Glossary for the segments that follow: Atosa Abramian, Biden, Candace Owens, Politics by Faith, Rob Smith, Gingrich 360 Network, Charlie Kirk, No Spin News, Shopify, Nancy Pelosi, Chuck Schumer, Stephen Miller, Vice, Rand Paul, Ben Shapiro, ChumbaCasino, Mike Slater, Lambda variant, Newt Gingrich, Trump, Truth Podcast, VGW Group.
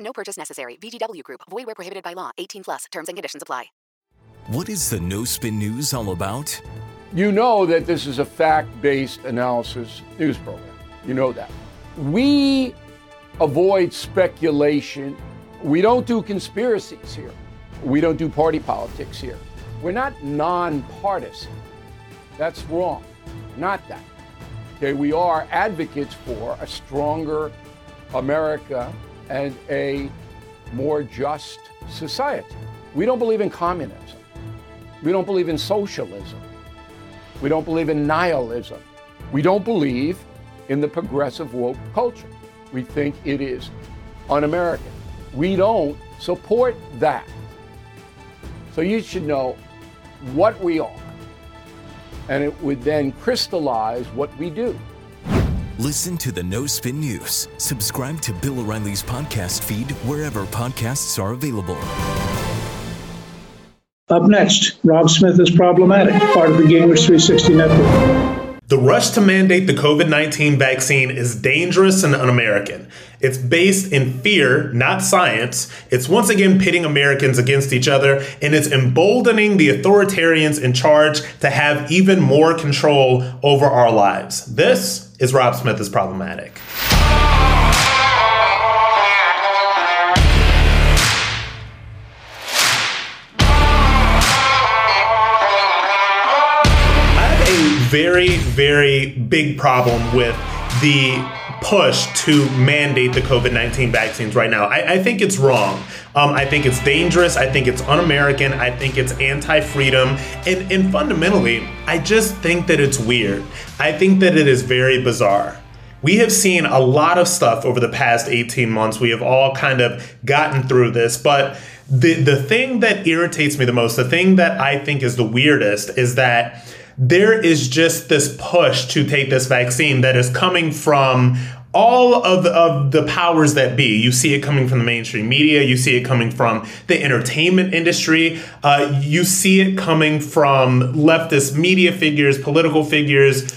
No purchase necessary. VGW Group. Void where prohibited by law. 18+. Terms and conditions apply. What is the No Spin News all about? You know that this is a fact-based analysis news program. You know that. We avoid speculation. We don't do conspiracies here. We don't do party politics here. We're not nonpartisan. That's wrong. Not that. Okay, we are advocates for a stronger America and a more just society. We don't believe in communism. We don't believe in socialism. We don't believe in nihilism. We don't believe in the progressive woke culture. We think it is un-American. We don't support that. So you should know what we are, and it would then crystallize what we do. Listen to the No Spin News. Subscribe to Bill O'Reilly's podcast feed wherever podcasts are available. Up next, Rob Smith is problematic, part of the Gamers 360 Network. The rush to mandate the COVID-19 vaccine is dangerous and un-American. It's based in fear, not science. It's once again pitting Americans against each other, and it's emboldening the authoritarians in charge to have even more control over our lives. This is Rob Smith is Problematic. Very, very big problem with the push to mandate the COVID-19 vaccines right now. I think it's wrong. I think it's dangerous. I think it's un-American. I think it's anti-freedom. And fundamentally, I just think that it's weird. I think that it is very bizarre. We have seen a lot of stuff over the past 18 months. We have all kind of gotten through this, but the thing that irritates me the most, the thing that I think is the weirdest, is that there is just this push to take this vaccine that is coming from all of the powers that be. You see it coming from the mainstream media. You see it coming from the entertainment industry. You see it coming from leftist media figures, political figures,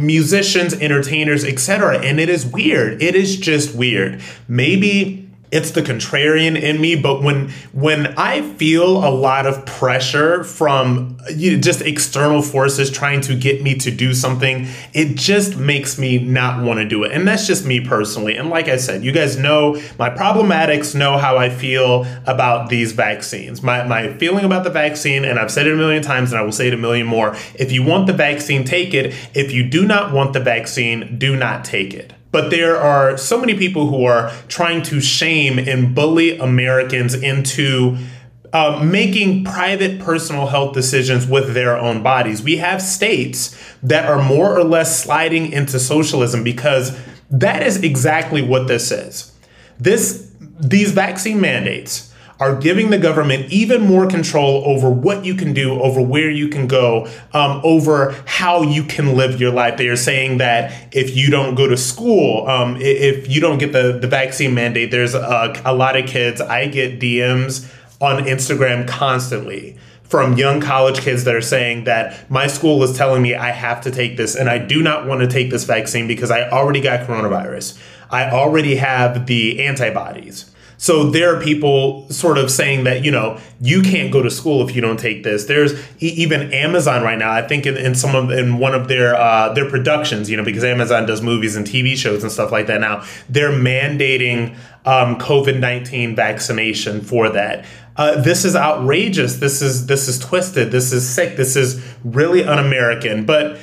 musicians, entertainers, etc. And it is weird. It is just weird. Maybe it's the contrarian in me, but when I feel a lot of pressure from just external forces trying to get me to do something, it just makes me not want to do it. And that's just me personally. And like I said, you guys know, my problematics know how I feel about these vaccines. My feeling about the vaccine, and I've said it a million times and I will say it a million more. If you want the vaccine, take it. If you do not want the vaccine, do not take it. But there are so many people who are trying to shame and bully Americans into making private personal health decisions with their own bodies. We have states that are more or less sliding into socialism because that is exactly what this is. These vaccine mandates are giving the government even more control over what you can do, over where you can go, over how you can live your life. They are saying that if you don't go to school, if you don't get the vaccine mandate, there's a lot of kids. I get DMs on Instagram constantly from young college kids that are saying that my school is telling me I have to take this and I do not want to take this vaccine because I already got coronavirus. I already have the antibodies. So there are people sort of saying that, you know, you can't go to school if you don't take this. There's even Amazon right now, I think in one of their their productions, you know, because Amazon does movies and TV shows and stuff like that now, they're mandating COVID-19 vaccination for that. This is outrageous. This is twisted. This is sick. This is really un-American. But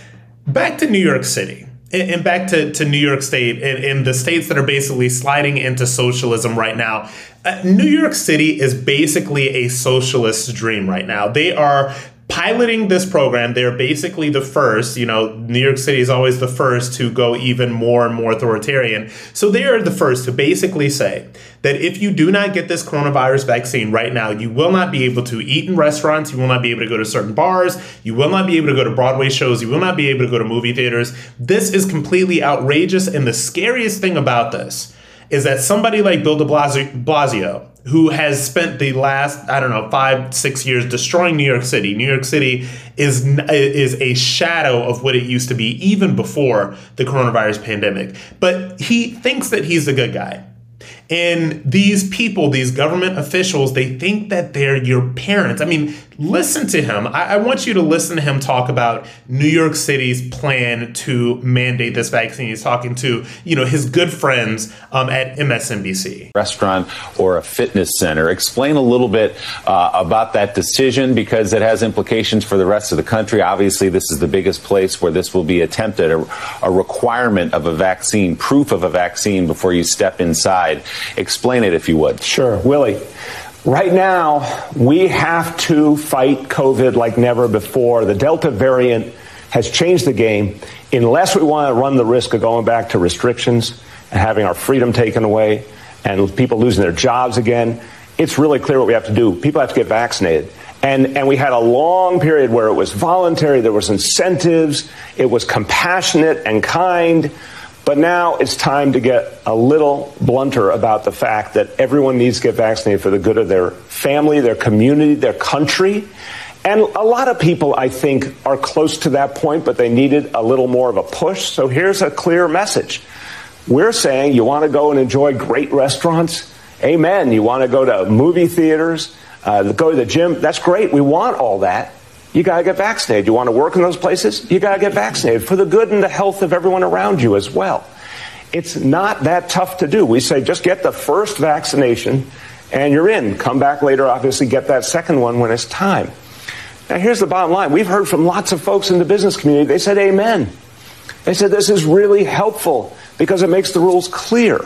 back to New York City. And back to New York State and the states that are basically sliding into socialism right now. New York City is basically a socialist dream right now. They are piloting this program. They're basically the first, you know, New York City is always the first to go even more and more authoritarian. So they are the first to basically say that if you do not get this coronavirus vaccine right now, you will not be able to eat in restaurants. You will not be able to go to certain bars. You will not be able to go to Broadway shows. You will not be able to go to movie theaters. This is completely outrageous. And the scariest thing about this is that somebody like Bill de Blasio, who has spent the last, 5-6 years destroying New York City. New York City is a shadow of what it used to be even before the coronavirus pandemic. But he thinks that he's a good guy. And these people, these government officials, they think that they're your parents. I mean, listen to him. I want you to listen to him talk about New York City's plan to mandate this vaccine. He's talking to, you know, his good friends at MSNBC. Restaurant or a fitness center. Explain a little bit about that decision, because it has implications for the rest of the country. Obviously, this is the biggest place where this will be attempted, a requirement of a vaccine, proof of a vaccine before you step inside. Explain it, if you would. Sure. Willie, right now, we have to fight COVID like never before. The Delta variant has changed the game. Unless we want to run the risk of going back to restrictions and having our freedom taken away and people losing their jobs again, it's really clear what we have to do. People have to get vaccinated. And we had a long period where it was voluntary. There was incentives. It was compassionate and kind. But now it's time to get a little blunter about the fact that everyone needs to get vaccinated for the good of their family, their community, their country. And a lot of people, I think, are close to that point, but they needed a little more of a push. So here's a clear message. We're saying you want to go and enjoy great restaurants? Amen. You want to go to movie theaters, go to the gym? That's great. We want all that. You got to get vaccinated. You want to work in those places? You got to get vaccinated for the good and the health of everyone around you as well. It's not that tough to do. We say just get the first vaccination and you're in. Come back later, obviously, get that second one when it's time. Now, here's the bottom line. We've heard from lots of folks in the business community. They said, amen. They said this is really helpful because it makes the rules clear.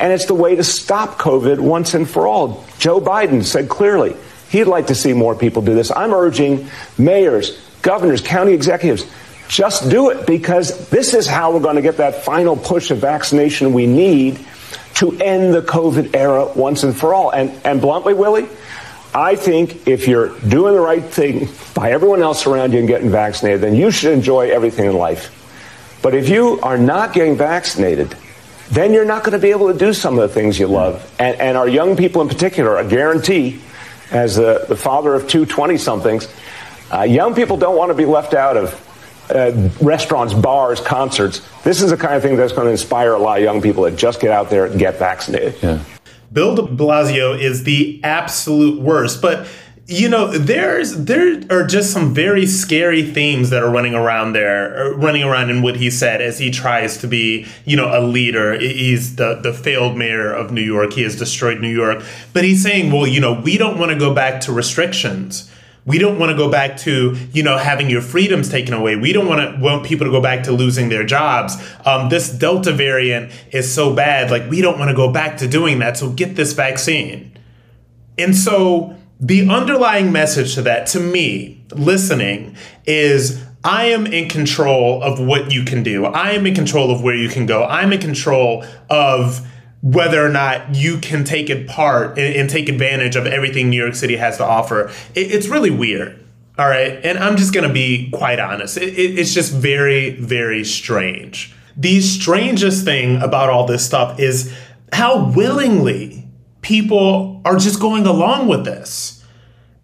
And it's the way to stop COVID once and for all. Joe Biden said clearly he'd like to see more people do this. I'm urging mayors, governors, county executives, just do it, because this is how we're going to get that final push of vaccination we need to end the COVID era once and for all. And bluntly, Willie, I think if you're doing the right thing by everyone else around you and getting vaccinated, then you should enjoy everything in life. But if you are not getting vaccinated, then you're not going to be able to do some of the things you love. And our young people in particular, I guarantee, as the father of two 20-somethings, young people don't want to be left out of restaurants, bars, concerts. This is the kind of thing that's going to inspire a lot of young people to just get out there and get vaccinated. Yeah. Bill de Blasio is the absolute worst. But, you know, there are just some very scary themes that are running around in what he said as he tries to be, you know, a leader. He's the failed mayor of New York. He has destroyed New York. But he's saying, well, you know, we don't want to go back to restrictions. We don't want to go back to, you know, having your freedoms taken away. We don't want people to go back to losing their jobs. This Delta variant is so bad. Like, we don't want to go back to doing that. So get this vaccine. And so the underlying message to that, to me, listening, is I am in control of what you can do. I am in control of where you can go. I'm in control of whether or not you can take it part and take advantage of everything New York City has to offer. It's really weird. All right. And I'm just going to be quite honest. It's just very, very strange. The strangest thing about all this stuff is how willingly people are just going along with this,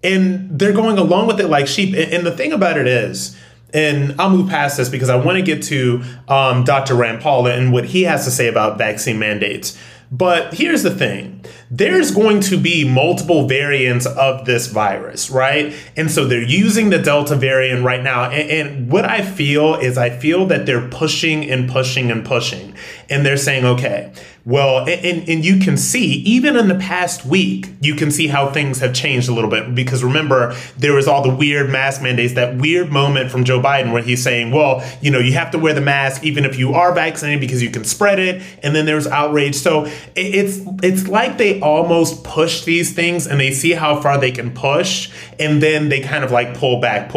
and they're going along with it like sheep. And the thing about it is, and I'll move past this because I want to get to Dr. Rand Paul and what he has to say about vaccine mandates. But here's the thing. There's going to be multiple variants of this virus, right? And so they're using the Delta variant right now. And what I feel is that they're pushing and pushing and pushing. And they're saying, okay, well, and you can see even in the past week, you can see how things have changed a little bit. Because remember, there was all the weird mask mandates, that weird moment from Joe Biden where he's saying, well, you know, you have to wear the mask even if you are vaccinated because you can spread it. And then there was outrage. So it's like they almost push these things and they see how far they can push, and then they kind of like pull back.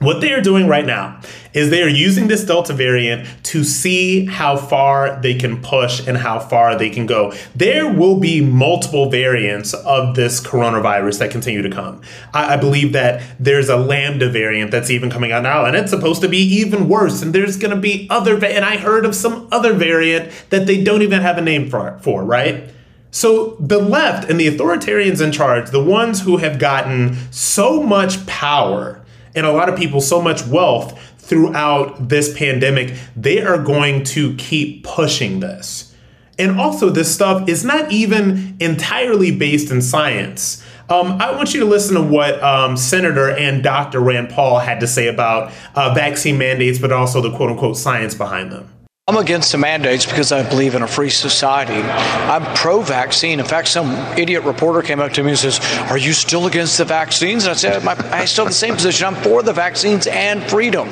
What they are doing right now is they are using this Delta variant to see how far they can push and how far they can go. There will be multiple variants of this coronavirus that continue to come. I believe that there's a Lambda variant that's even coming out now, and it's supposed to be even worse. And there's going to be and I heard of some other variant that they don't even have a name for, right? So the left and the authoritarians in charge, the ones who have gotten so much power and a lot of people so much wealth throughout this pandemic, they are going to keep pushing this. And also, this stuff is not even entirely based in science. I want you to listen to what Senator and Dr. Rand Paul had to say about vaccine mandates, but also the quote unquote science behind them. I'm against the mandates because I believe in a free society. I'm pro-vaccine. In fact, some idiot reporter came up to me and says, are you still against the vaccines? And I said, I still have the same position. I'm for the vaccines and freedom.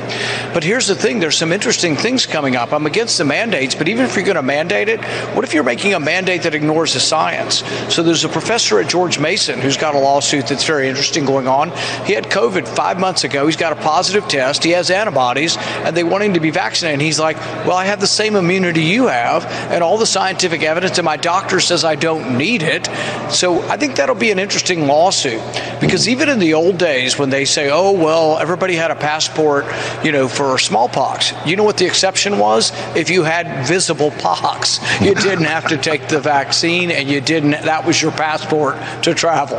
But here's the thing. There's some interesting things coming up. I'm against the mandates, but even if you're going to mandate it, what if you're making a mandate that ignores the science? So there's a professor at George Mason who's got a lawsuit that's very interesting going on. He had COVID 5 months ago. He's got a positive test. He has antibodies, and they want him to be vaccinated. And he's like, well, I have the same immunity you have and all the scientific evidence, and my doctor says I don't need it. So I think that'll be an interesting lawsuit, because even in the old days when they say, oh, well, everybody had a passport, you know, for smallpox, you know what the exception was? If you had visible pox, you didn't have to take the vaccine, and you didn't, that was your passport to travel.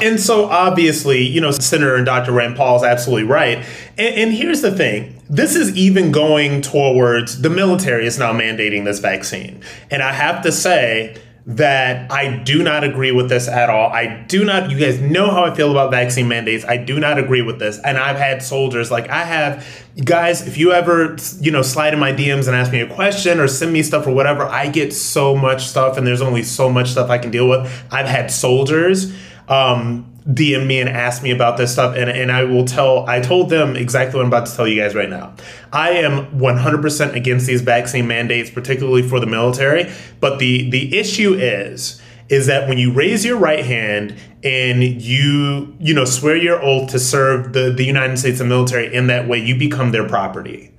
And so obviously, you know, Senator and Dr. Rand Paul is absolutely right. And here's the thing. This is even going towards the military is now mandating this vaccine. And I have to say that I do not agree with this at all. You guys know how I feel about vaccine mandates. I do not agree with this. And I've had soldiers, like I have, guys, if you ever, you know, slide in my DMs and ask me a question or send me stuff or whatever, I get so much stuff, and there's only so much stuff I can deal with. I've had soldiers DM me and ask me about this stuff, and I told them exactly what I'm about to tell you guys right now. I am 100% against these vaccine mandates, particularly for the military, but the issue is that when you raise your right hand and you know, swear your oath to serve the United States and military in that way, you become their property.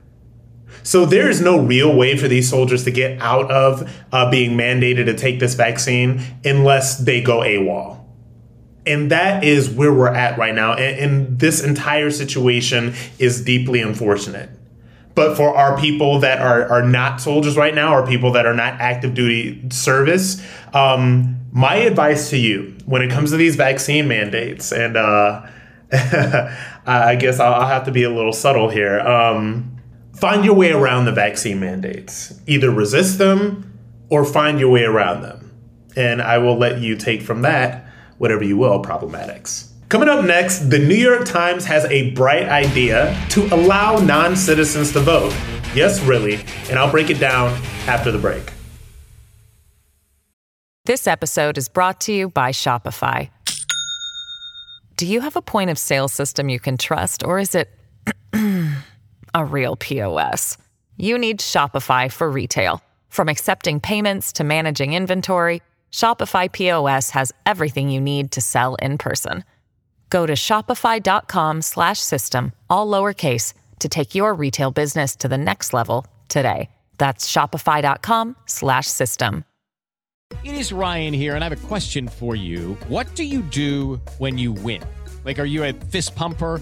So there is no real way for these soldiers to get out of being mandated to take this vaccine unless they go AWOL. And that is where we're at right now. And this entire situation is deeply unfortunate. But for our people that are not soldiers right now, or people that are not active duty service, my advice to you when it comes to these vaccine mandates, and I guess I'll have to be a little subtle here, find your way around the vaccine mandates. Either resist them or find your way around them. And I will let you take from that whatever you will, problematics. Coming up next, the New York Times has a bright idea to allow non-citizens to vote. Yes, really. And I'll break it down after the break. This episode is brought to you by Shopify. Do you have a point of sale system you can trust, or is it a real POS? You need Shopify for retail. From accepting payments to managing inventory, Shopify POS has everything you need to sell in person. Go to shopify.com/system, all lowercase, to take your retail business to the next level today. That's shopify.com/system. It is Ryan here, and I have a question for you. What do you do when you win? Like, are you a fist pumper?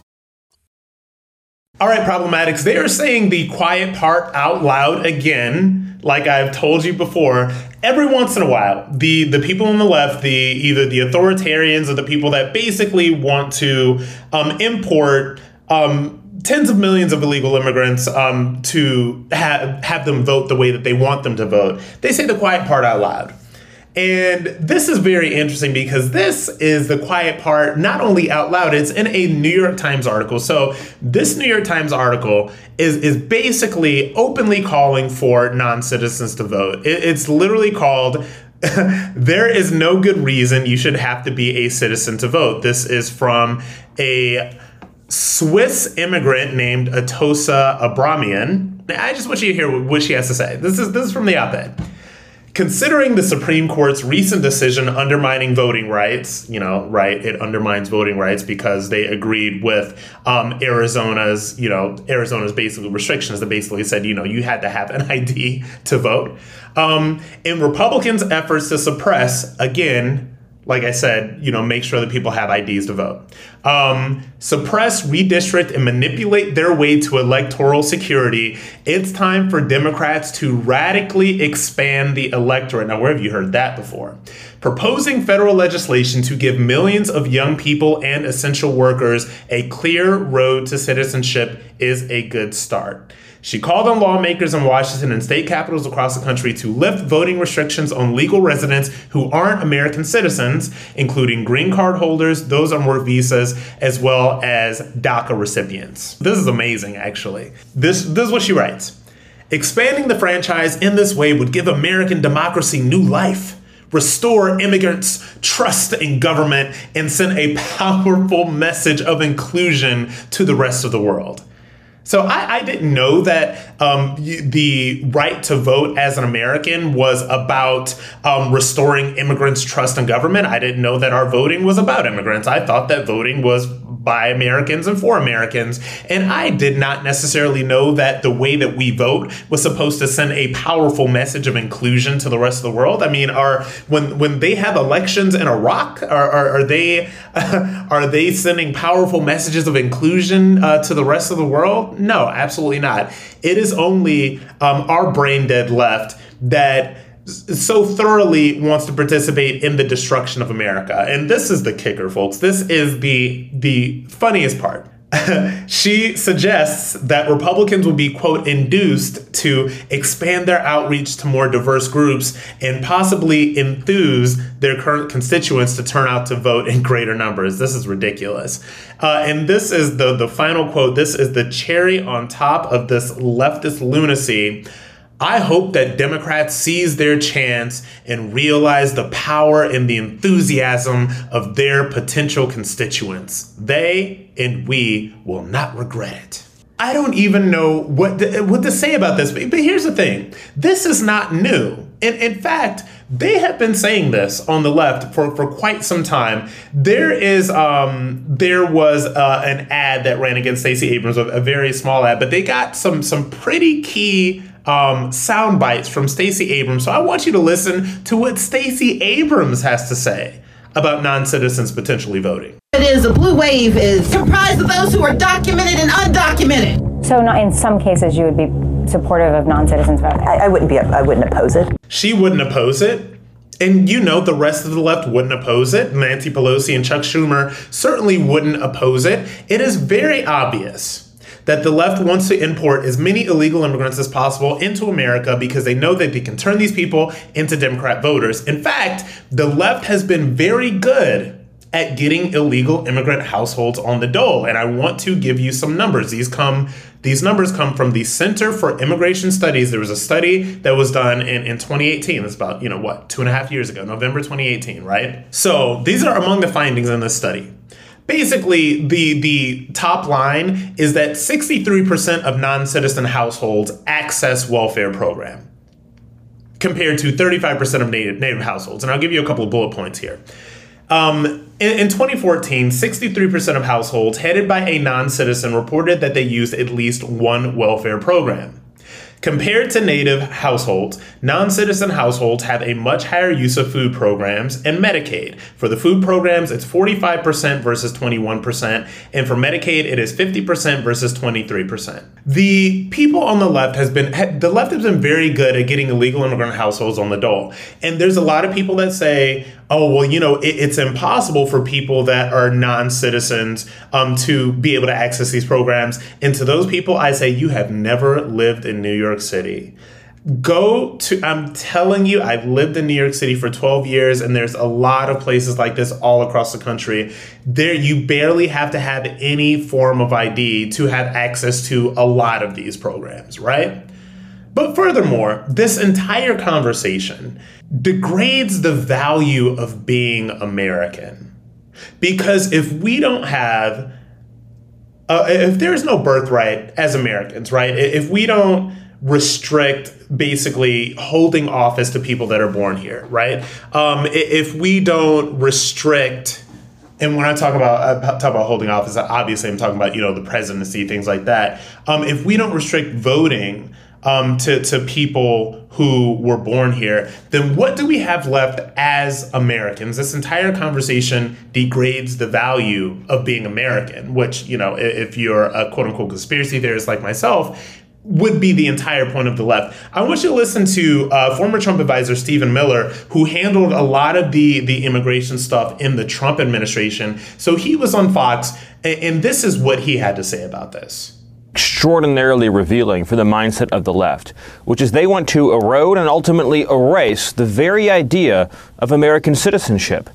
All right, Problematics, they are saying the quiet part out loud again, like I've told you before. Every once in a while, the people on the left, either the authoritarians or the people that basically want to import tens of millions of illegal immigrants to have them vote the way that they want them to vote, they say the quiet part out loud. And this is very interesting because this is the quiet part, not only out loud, it's in a New York Times article. So this New York Times article is basically openly calling for non-citizens to vote. It's literally called, "There is no good reason you should have to be a citizen to vote." This is from a Swiss immigrant named Atosa Abramian. I just want you to hear what she has to say. This is from the op-ed. "Considering the Supreme Court's recent decision undermining voting rights," it undermines voting rights because they agreed with Arizona's basically restrictions that basically said, you had to have an ID to vote. "In Republicans' efforts to suppress, again, like I said, make sure that people have IDs to vote, suppress, redistrict, and manipulate their way to electoral security, it's time for Democrats to radically expand the electorate." Now, where have you heard that before? "Proposing federal legislation to give millions of young people and essential workers a clear road to citizenship is a good start." She called on lawmakers in Washington and state capitals across the country to lift voting restrictions on legal residents who aren't American citizens, including green card holders, those on work visas, as well as DACA recipients. This is amazing, actually. This is what she writes. "Expanding the franchise in this way would give American democracy new life, restore immigrants' trust in government, and send a powerful message of inclusion to the rest of the world." So I didn't know that the right to vote as an American was about restoring immigrants' trust in government. I didn't know that our voting was about immigrants. I thought that voting was by Americans and for Americans. And I did not necessarily know that the way that we vote was supposed to send a powerful message of inclusion to the rest of the world. I mean, when they have elections in Iraq, are they sending powerful messages of inclusion to the rest of the world? No, absolutely not. It is only our brain dead left that so thoroughly wants to participate in the destruction of America. And this is the kicker, folks. This is the funniest part. She suggests that Republicans will be, quote, "induced to expand their outreach to more diverse groups and possibly enthuse their current constituents to turn out to vote in greater numbers." This is ridiculous. And this is the final quote. This is the cherry on top of this leftist lunacy. "I hope that Democrats seize their chance and realize the power and the enthusiasm of their potential constituents. They and we will not regret it." I don't even know what to say about this, but here's the thing. This is not new. And in fact, they have been saying this on the left for quite some time. There was an ad that ran against Stacey Abrams, a very small ad, but they got some pretty key sound bites from Stacey Abrams. So I want you to listen to what Stacey Abrams has to say about non-citizens potentially voting. "It is a blue wave is comprised of those who are documented and undocumented." So not in some cases you would be supportive of non-citizens voting? I wouldn't oppose it. She wouldn't oppose it. And the rest of the left wouldn't oppose it. Nancy Pelosi and Chuck Schumer certainly wouldn't oppose it. It is very obvious that the left wants to import as many illegal immigrants as possible into America because they know that they can turn these people into Democrat voters. In fact, the left has been very good at getting illegal immigrant households on the dole. And I want to give you some numbers. These numbers come from the Center for Immigration Studies. There was a study that was done in 2018. It's about, 2.5 years ago, November 2018, right? So these are among the findings in this study. Basically, the top line is that 63% of non-citizen households access welfare program, compared to 35% of native households. And I'll give you a couple of bullet points here. In 2014, 63% of households headed by a non-citizen reported that they used at least one welfare program. Compared to native households, non-citizen households have a much higher use of food programs and Medicaid. For the food programs, it's 45% versus 21%, and for Medicaid, it is 50% versus 23%. The people on the left has been very good at getting illegal immigrant households on the dole. And there's a lot of people that say, it's impossible for people that are non-citizens to be able to access these programs. And to those people, I say, you have never lived in New York City. I'm telling you, I've lived in New York City for 12 years, and there's a lot of places like this all across the country. There, you barely have to have any form of ID to have access to a lot of these programs, right? But furthermore, this entire conversation degrades the value of being American. Because if we don't have if there's no birthright as Americans, right? If we don't restrict basically holding office to people that are born here, right? If we don't restrict, and when I talk about holding office, obviously I'm talking about, the presidency, things like that. If we don't restrict voting to people who were born here, then what do we have left as Americans? This entire conversation degrades the value of being American, which, if you're a quote unquote conspiracy theorist like myself, would be the entire point of the left. I want you to listen to former Trump advisor Stephen Miller, who handled a lot of the immigration stuff in the Trump administration. So he was on Fox, and this is what he had to say about this. Extraordinarily revealing for the mindset of the left, which is they want to erode and ultimately erase the very idea of American citizenship.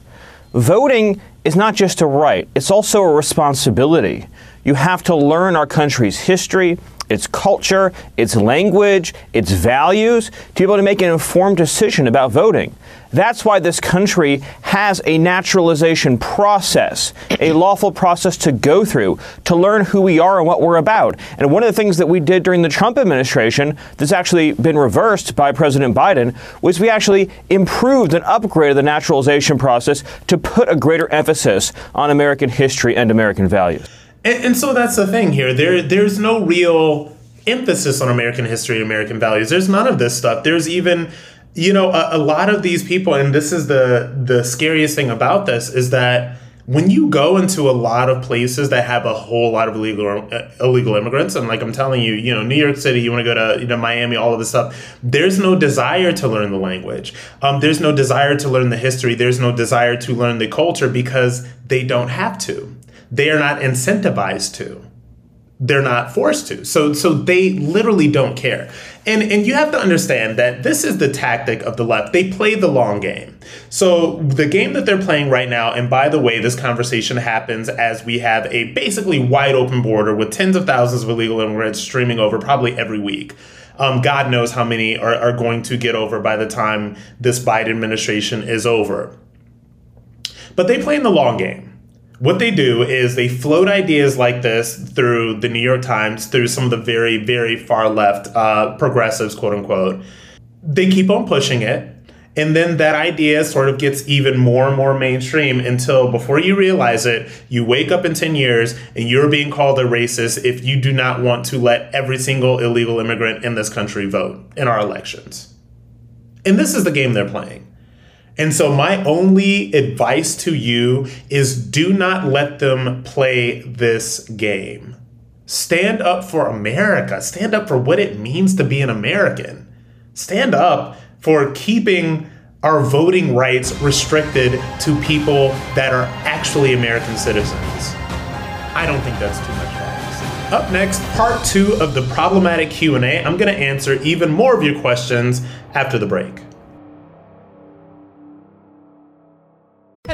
Voting is not just a right, it's also a responsibility. You have to learn our country's history, its culture, its language, its values, to be able to make an informed decision about voting. That's why this country has a naturalization process, a lawful process to go through, to learn who we are and what we're about. And one of the things that we did during the Trump administration, that's actually been reversed by President Biden, was we actually improved and upgraded the naturalization process to put a greater emphasis on American history and American values. And so that's the thing here. There's no real emphasis on American history and American values. There's none of this stuff. There's even, a lot of these people, and this is the scariest thing about this, is that when you go into a lot of places that have a whole lot of illegal immigrants, and like I'm telling you, New York City, you want to go to Miami, all of this stuff, there's no desire to learn the language. There's no desire to learn the history. There's no desire to learn the culture because they don't have to. They are not incentivized to. They're not forced to. So they literally don't care. And you have to understand that this is the tactic of the left. They play the long game. So the game that they're playing right now, and by the way, this conversation happens as we have a basically wide open border with tens of thousands of illegal immigrants streaming over probably every week. God knows how many are going to get over by the time this Biden administration is over. But they play in the long game. What they do is they float ideas like this through the New York Times, through some of the very, very far left progressives, quote unquote. They keep on pushing it. And then that idea sort of gets even more and more mainstream until before you realize it, you wake up in 10 years and you're being called a racist if you do not want to let every single illegal immigrant in this country vote in our elections. And this is the game they're playing. And so my only advice to you is do not let them play this game. Stand up for America. Stand up for what it means to be an American. Stand up for keeping our voting rights restricted to people that are actually American citizens. I don't think that's too much to ask. Up next, part two of the problematic Q&A. I'm going to answer even more of your questions after the break.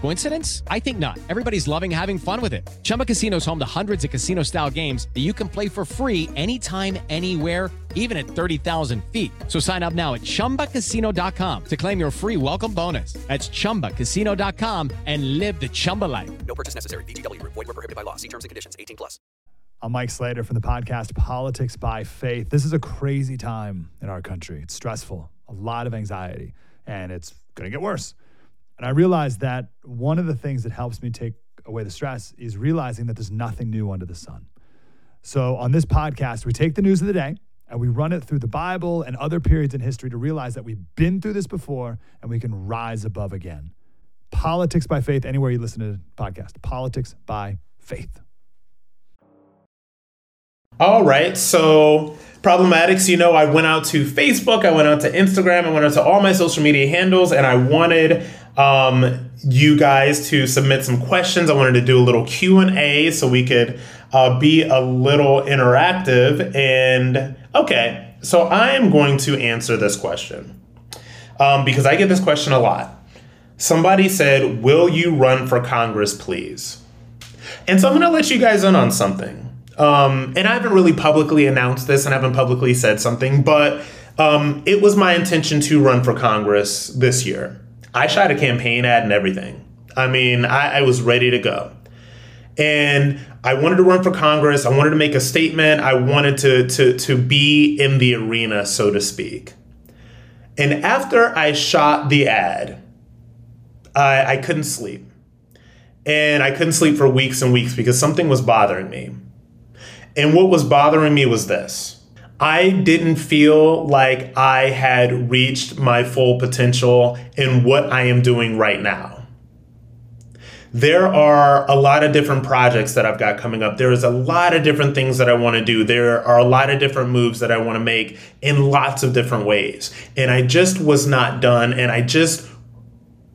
Coincidence? I think not. Everybody's loving having fun with it. Chumba Casino is home to hundreds of casino-style games that you can play for free anytime, anywhere, even at 30,000 feet. So sign up now at ChumbaCasino.com to claim your free welcome bonus. That's ChumbaCasino.com and live the Chumba life. No purchase necessary. VGW Group. Void where prohibited by law. See terms and conditions. 18+. I'm Mike Slater from the podcast Politics by Faith. This is a crazy time in our country. It's stressful, a lot of anxiety, and it's going to get worse. And I realized that one of the things that helps me take away the stress is realizing that there's nothing new under the sun. So on this podcast, we take the news of the day, and we run it through the Bible and other periods in history to realize that we've been through this before and we can rise above again. Politics by Faith, anywhere you listen to the podcast. Politics by Faith. All right, so problematics, you know, I went out to Facebook, I went out to Instagram, I went out to all my social media handles, and I wanted you guys to submit some questions. I wanted to do a little Q&A so we could be a little interactive. And okay, so I am going to answer this question because I get this question a lot. Somebody said, will you run for Congress, please? And so I'm going to let you guys in on something. And I haven't really publicly announced this and I haven't publicly said something, but it was my intention to run for Congress this year. I shot a campaign ad and everything. I mean, I was ready to go. And I wanted to run for Congress. I wanted to make a statement. I wanted to be in the arena, so to speak. And after I shot the ad, I couldn't sleep. And I couldn't sleep for weeks and weeks because something was bothering me. And what was bothering me was this. I didn't feel like I had reached my full potential in what I am doing right now. There are a lot of different projects that I've got coming up. There is a lot of different things that I want to do. There are a lot of different moves that I want to make in lots of different ways. And I just was not done. And I just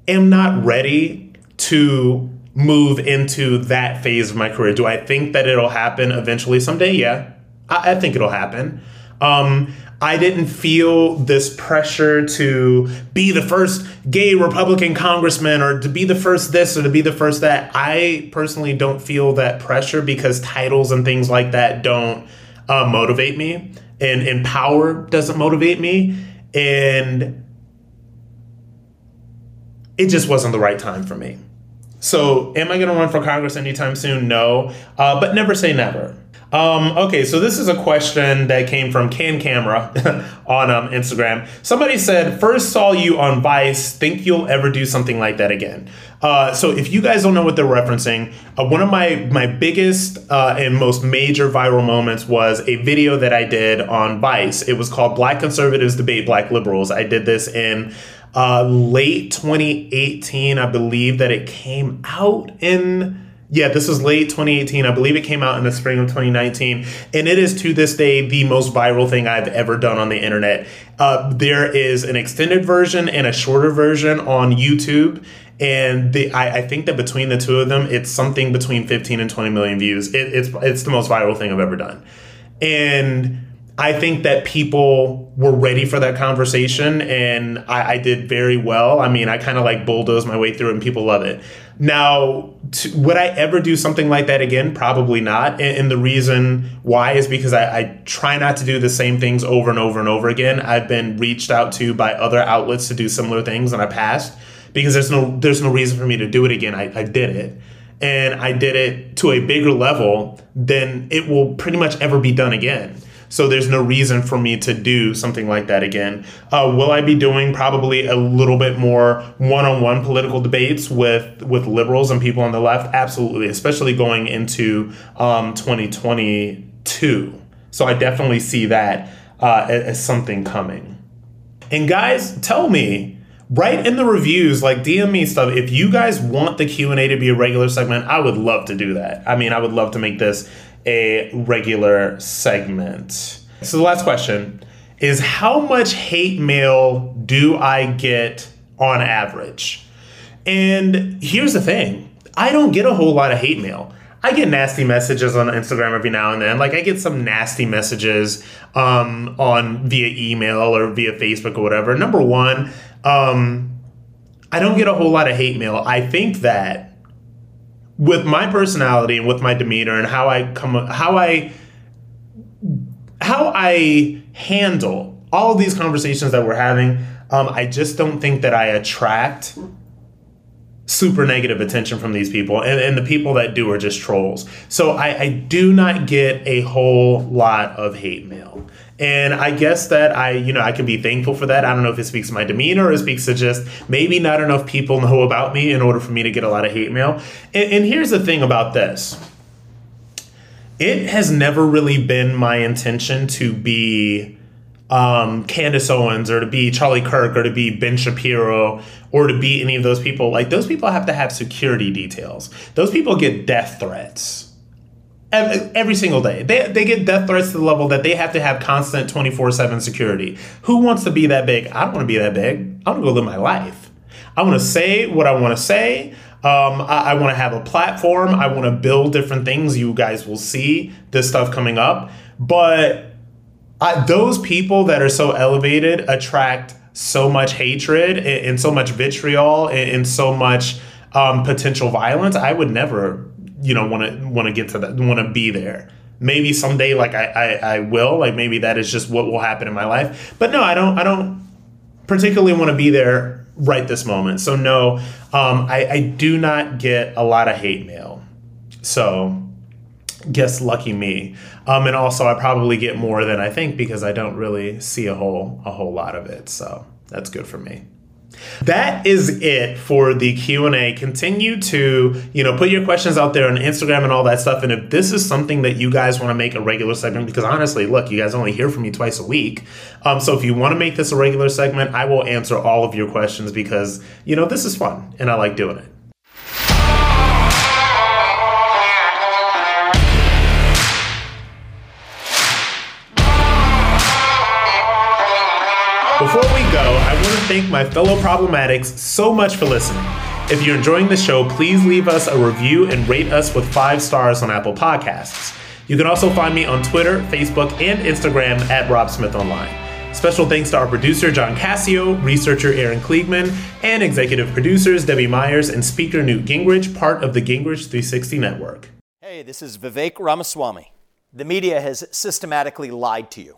am not ready to move into that phase of my career. Do I think that it'll happen eventually someday? Yeah, I think it'll happen. I didn't feel this pressure to be the first gay Republican congressman or to be the first this or to be the first that. I personally don't feel that pressure because titles and things like that don't motivate me, and power doesn't motivate me. And it just wasn't the right time for me. So am I going to run for Congress anytime soon? No, but never say never. Okay, so this is a question that came from Can Camera on Instagram. Somebody said, first saw you on Vice, think you'll ever do something like that again. So if you guys don't know what they're referencing, one of my biggest and most major viral moments was a video that I did on Vice. It was called Black Conservatives Debate Black Liberals. I did this in late 2018. I believe that it came out in... Yeah, this was late 2018. I believe it came out in the spring of 2019. And it is to this day the most viral thing I've ever done on the internet. There is an extended version and a shorter version on YouTube. And I think that between the two of them, it's something between 15 and 20 million views. It's the most viral thing I've ever done. And I think that people were ready for that conversation, and I did very well. I mean, I kind of like bulldozed my way through it, and people love it. Now, would I ever do something like that again? Probably not. And the reason why is because I try not to do the same things over and over and over again. I've been reached out to by other outlets to do similar things, and I passed because there's no reason for me to do it again. I did it. And I did it to a bigger level than it will pretty much ever be done again. So there's no reason for me to do something like that again. Will I be doing probably a little bit more one-on-one political debates with liberals and people on the left? Absolutely, especially going into 2022. So I definitely see that as something coming. And guys, tell me, write in the reviews, like DM me stuff. If you guys want the Q&A to be a regular segment, I would love to do that. I mean, I would love to make this a regular segment. So the last question is, how much hate mail do I get on average? And here's the thing. I don't get a whole lot of hate mail. I get nasty messages on Instagram every now and then. Like, I get some nasty messages on via email or via Facebook or whatever. Number one, I don't get a whole lot of hate mail. I think that with my personality and with my demeanor and how I handle all of these conversations that we're having, I just don't think that I attract super negative attention from these people, and the people that do are just trolls. So I do not get a whole lot of hate mail, and I guess that I can be thankful for that. I don't know if it speaks to my demeanor or it speaks to just maybe not enough people know about me in order for me to get a lot of hate mail. And here's the thing about this. It has never really been my intention to be Candace Owens or to be Charlie Kirk or to be Ben Shapiro or to be any of those people. Like, those people have to have security details. Those people get death threats every single day. They get death threats to the level that they have to have constant 24/7 security. Who wants to be that big? I don't want to be that big. I want to go live my life. I want to say what I want to say. I want to have a platform. I want to build different things. You guys will see this stuff coming up. But those people that are so elevated attract so much hatred and so much vitriol and so much potential violence. I would never, want to get to that, want to be there. Maybe someday, like I will, like maybe that is just what will happen in my life. But no, I don't particularly want to be there right this moment. So no, I do not get a lot of hate mail. So guess lucky me. And also I probably get more than I think because I don't really see a whole lot of it. So that's good for me. That is it for the Q&A. Continue to, put your questions out there on Instagram and all that stuff. And if this is something that you guys want to make a regular segment, because honestly, look, you guys only hear from me twice a week. So if you want to make this a regular segment, I will answer all of your questions because, this is fun and I like doing it. Before we go, I want to thank my fellow Problematics so much for listening. If you're enjoying the show, please leave us a review and rate us with 5 stars on Apple Podcasts. You can also find me on Twitter, Facebook, and Instagram at Rob Smith Online. Special thanks to our producer, John Cassio, researcher, Aaron Kliegman, and executive producers, Debbie Myers and speaker, Newt Gingrich, part of the Gingrich 360 Network. Hey, this is Vivek Ramaswamy. The media has systematically lied to you.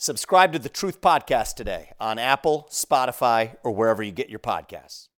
Subscribe to the Truth Podcast today on Apple, Spotify, or wherever you get your podcasts.